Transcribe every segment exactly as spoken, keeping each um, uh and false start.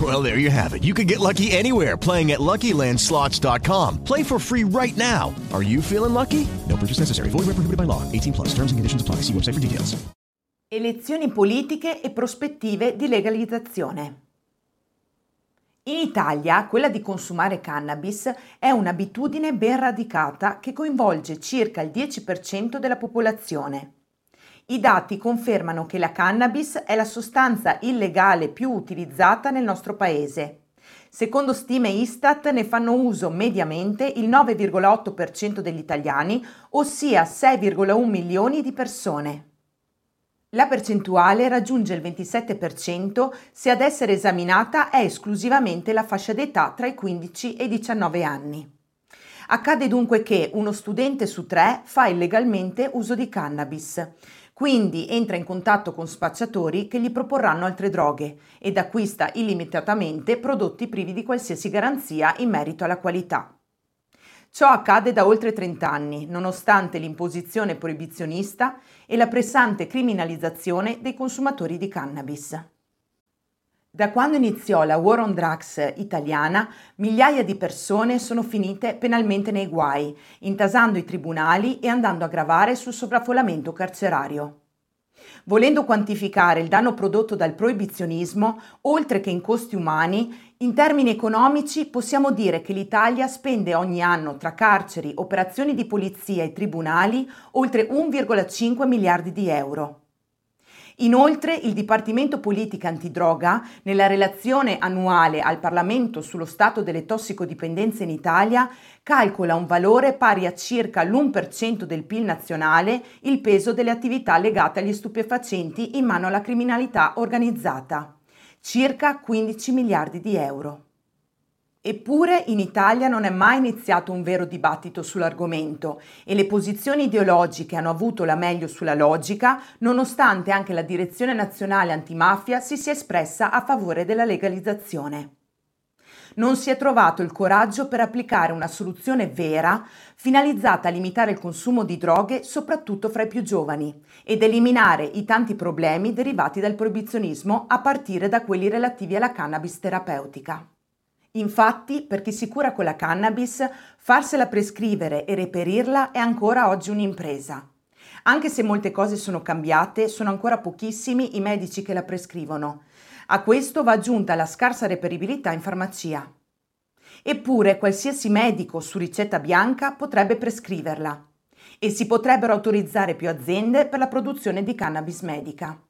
Well, there you have it. You can get lucky anywhere, playing at Lucky Land Slots dot com. Play for free right now. Are you feeling lucky? No purchase necessary. Void where prohibited by law. eighteen plus. Terms and conditions apply. See website for details. Elezioni politiche e prospettive di legalizzazione. In Italia, quella di consumare cannabis è un'abitudine ben radicata che coinvolge circa il dieci per cento della popolazione. I dati confermano che la cannabis è la sostanza illegale più utilizzata nel nostro paese. Secondo stime Istat ne fanno uso mediamente il nove virgola otto per cento degli italiani, ossia sei virgola uno milioni di persone. La percentuale raggiunge il ventisette per cento se ad essere esaminata è esclusivamente la fascia d'età tra i quindici e i diciannove anni. Accade dunque che uno studente su tre fa illegalmente uso di cannabis, quindi entra in contatto con spacciatori che gli proporranno altre droghe ed acquista illimitatamente prodotti privi di qualsiasi garanzia in merito alla qualità. Ciò accade da oltre trenta anni, nonostante l'imposizione proibizionista e la pressante criminalizzazione dei consumatori di cannabis. Da quando iniziò la War on Drugs italiana, migliaia di persone sono finite penalmente nei guai, intasando i tribunali e andando a gravare sul sovraffollamento carcerario. Volendo quantificare il danno prodotto dal proibizionismo, oltre che in costi umani, in termini economici possiamo dire che l'Italia spende ogni anno tra carceri, operazioni di polizia e tribunali oltre uno virgola cinque miliardi di euro. Inoltre, il Dipartimento Politica Antidroga, nella relazione annuale al Parlamento sullo stato delle tossicodipendenze in Italia, calcola un valore pari a circa l'uno per cento del P I L nazionale il peso delle attività legate agli stupefacenti in mano alla criminalità organizzata, circa quindici miliardi di euro. Eppure in Italia non è mai iniziato un vero dibattito sull'argomento e le posizioni ideologiche hanno avuto la meglio sulla logica, nonostante anche la Direzione Nazionale Antimafia si sia espressa a favore della legalizzazione. Non si è trovato il coraggio per applicare una soluzione vera, finalizzata a limitare il consumo di droghe soprattutto fra i più giovani ed eliminare i tanti problemi derivati dal proibizionismo a partire da quelli relativi alla cannabis terapeutica. Infatti, per chi si cura con la cannabis, farsela prescrivere e reperirla è ancora oggi un'impresa. Anche se molte cose sono cambiate, sono ancora pochissimi i medici che la prescrivono. A questo va aggiunta la scarsa reperibilità in farmacia. Eppure, qualsiasi medico su ricetta bianca potrebbe prescriverla e si potrebbero autorizzare più aziende per la produzione di cannabis medica.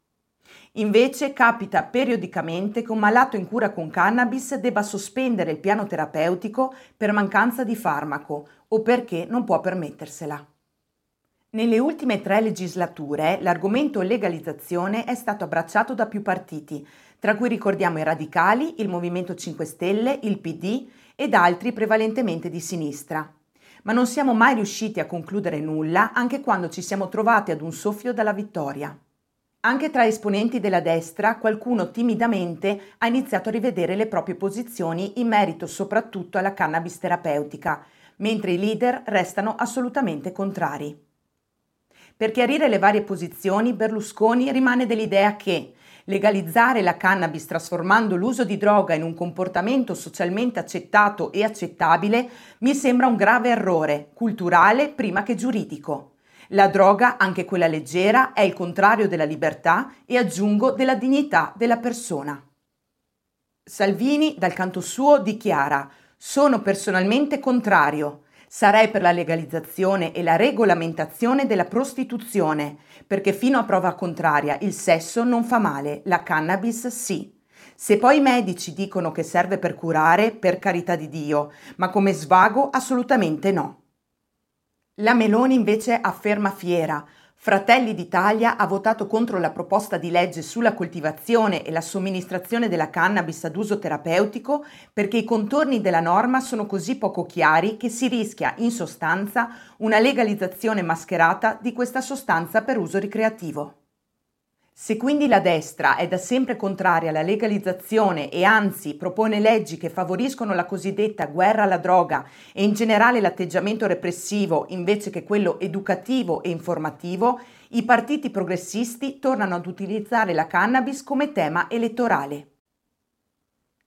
Invece capita periodicamente che un malato in cura con cannabis debba sospendere il piano terapeutico per mancanza di farmaco o perché non può permettersela. Nelle ultime tre legislature l'argomento legalizzazione è stato abbracciato da più partiti, tra cui ricordiamo i Radicali, il Movimento cinque Stelle, il P D ed altri prevalentemente di sinistra. Ma non siamo mai riusciti a concludere nulla anche quando ci siamo trovati ad un soffio dalla vittoria. Anche tra esponenti della destra qualcuno timidamente ha iniziato a rivedere le proprie posizioni in merito soprattutto alla cannabis terapeutica, mentre i leader restano assolutamente contrari. Per chiarire le varie posizioni, Berlusconi rimane dell'idea che legalizzare la cannabis trasformando l'uso di droga in un comportamento socialmente accettato e accettabile mi sembra un grave errore, culturale prima che giuridico. La droga, anche quella leggera, è il contrario della libertà e, aggiungo, della dignità della persona. Salvini, dal canto suo, dichiara: «Sono personalmente contrario. Sarei per la legalizzazione e la regolamentazione della prostituzione, perché fino a prova contraria il sesso non fa male, la cannabis sì». Se poi i medici dicono che serve per curare, per carità di Dio, ma come svago assolutamente no. La Meloni invece afferma fiera: Fratelli d'Italia ha votato contro la proposta di legge sulla coltivazione e la somministrazione della cannabis ad uso terapeutico perché i contorni della norma sono così poco chiari che si rischia in sostanza una legalizzazione mascherata di questa sostanza per uso ricreativo. Se quindi la destra è da sempre contraria alla legalizzazione e anzi propone leggi che favoriscono la cosiddetta guerra alla droga e in generale l'atteggiamento repressivo invece che quello educativo e informativo, i partiti progressisti tornano ad utilizzare la cannabis come tema elettorale.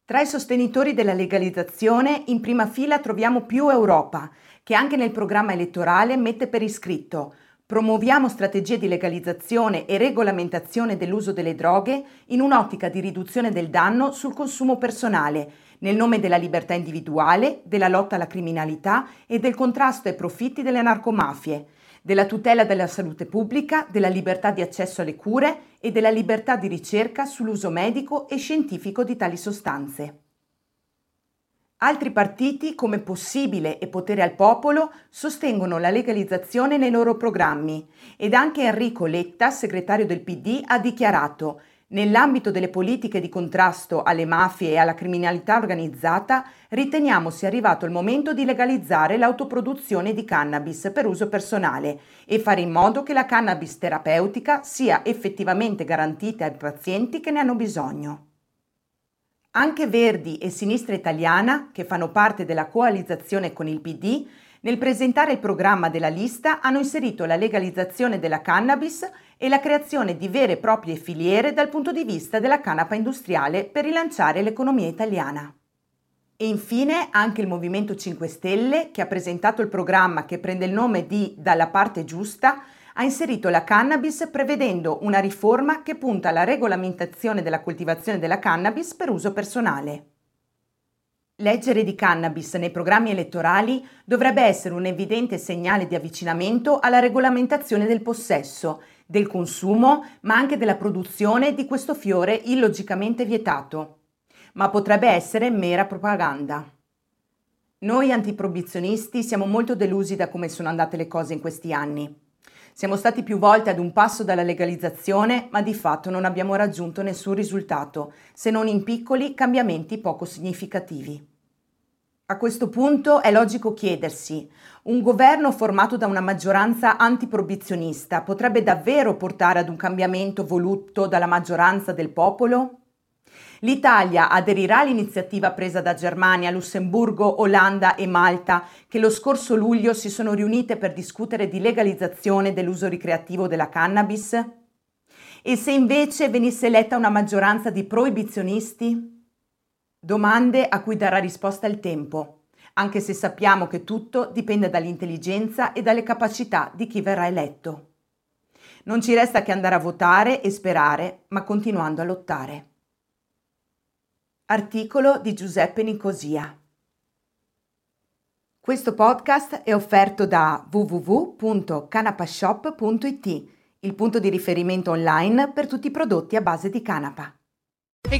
Tra i sostenitori della legalizzazione in prima fila troviamo Più Europa, che anche nel programma elettorale mette per iscritto: promuoviamo strategie di legalizzazione e regolamentazione dell'uso delle droghe in un'ottica di riduzione del danno sul consumo personale, nel nome della libertà individuale, della lotta alla criminalità e del contrasto ai profitti delle narcomafie, della tutela della salute pubblica, della libertà di accesso alle cure e della libertà di ricerca sull'uso medico e scientifico di tali sostanze. Altri partiti, come Possibile e Potere al Popolo, sostengono la legalizzazione nei loro programmi ed anche Enrico Letta, segretario del P D, ha dichiarato: «Nell'ambito delle politiche di contrasto alle mafie e alla criminalità organizzata, riteniamo sia arrivato il momento di legalizzare l'autoproduzione di cannabis per uso personale e fare in modo che la cannabis terapeutica sia effettivamente garantita ai pazienti che ne hanno bisogno». Anche Verdi e Sinistra Italiana, che fanno parte della coalizione con il P D, nel presentare il programma della lista hanno inserito la legalizzazione della cannabis e la creazione di vere e proprie filiere dal punto di vista della canapa industriale per rilanciare l'economia italiana. E infine anche il Movimento cinque Stelle, che ha presentato il programma che prende il nome di Dalla parte giusta, ha inserito la cannabis prevedendo una riforma che punta alla regolamentazione della coltivazione della cannabis per uso personale. Leggere di cannabis nei programmi elettorali dovrebbe essere un evidente segnale di avvicinamento alla regolamentazione del possesso, del consumo, ma anche della produzione di questo fiore illogicamente vietato. Ma potrebbe essere mera propaganda. Noi antiproibizionisti siamo molto delusi da come sono andate le cose in questi anni. Siamo stati più volte ad un passo dalla legalizzazione, ma di fatto non abbiamo raggiunto nessun risultato, se non in piccoli cambiamenti poco significativi. A questo punto è logico chiedersi: un governo formato da una maggioranza antiproibizionista potrebbe davvero portare ad un cambiamento voluto dalla maggioranza del popolo? L'Italia aderirà all'iniziativa presa da Germania, Lussemburgo, Olanda e Malta, che lo scorso luglio si sono riunite per discutere di legalizzazione dell'uso ricreativo della cannabis? E se invece venisse eletta una maggioranza di proibizionisti? Domande a cui darà risposta il tempo, anche se sappiamo che tutto dipende dall'intelligenza e dalle capacità di chi verrà eletto. Non ci resta che andare a votare e sperare, ma continuando a lottare. Articolo di Giuseppe Nicosia. Questo podcast è offerto da w w w punto canapashop punto i t, il punto di riferimento online per tutti i prodotti a base di canapa. Hey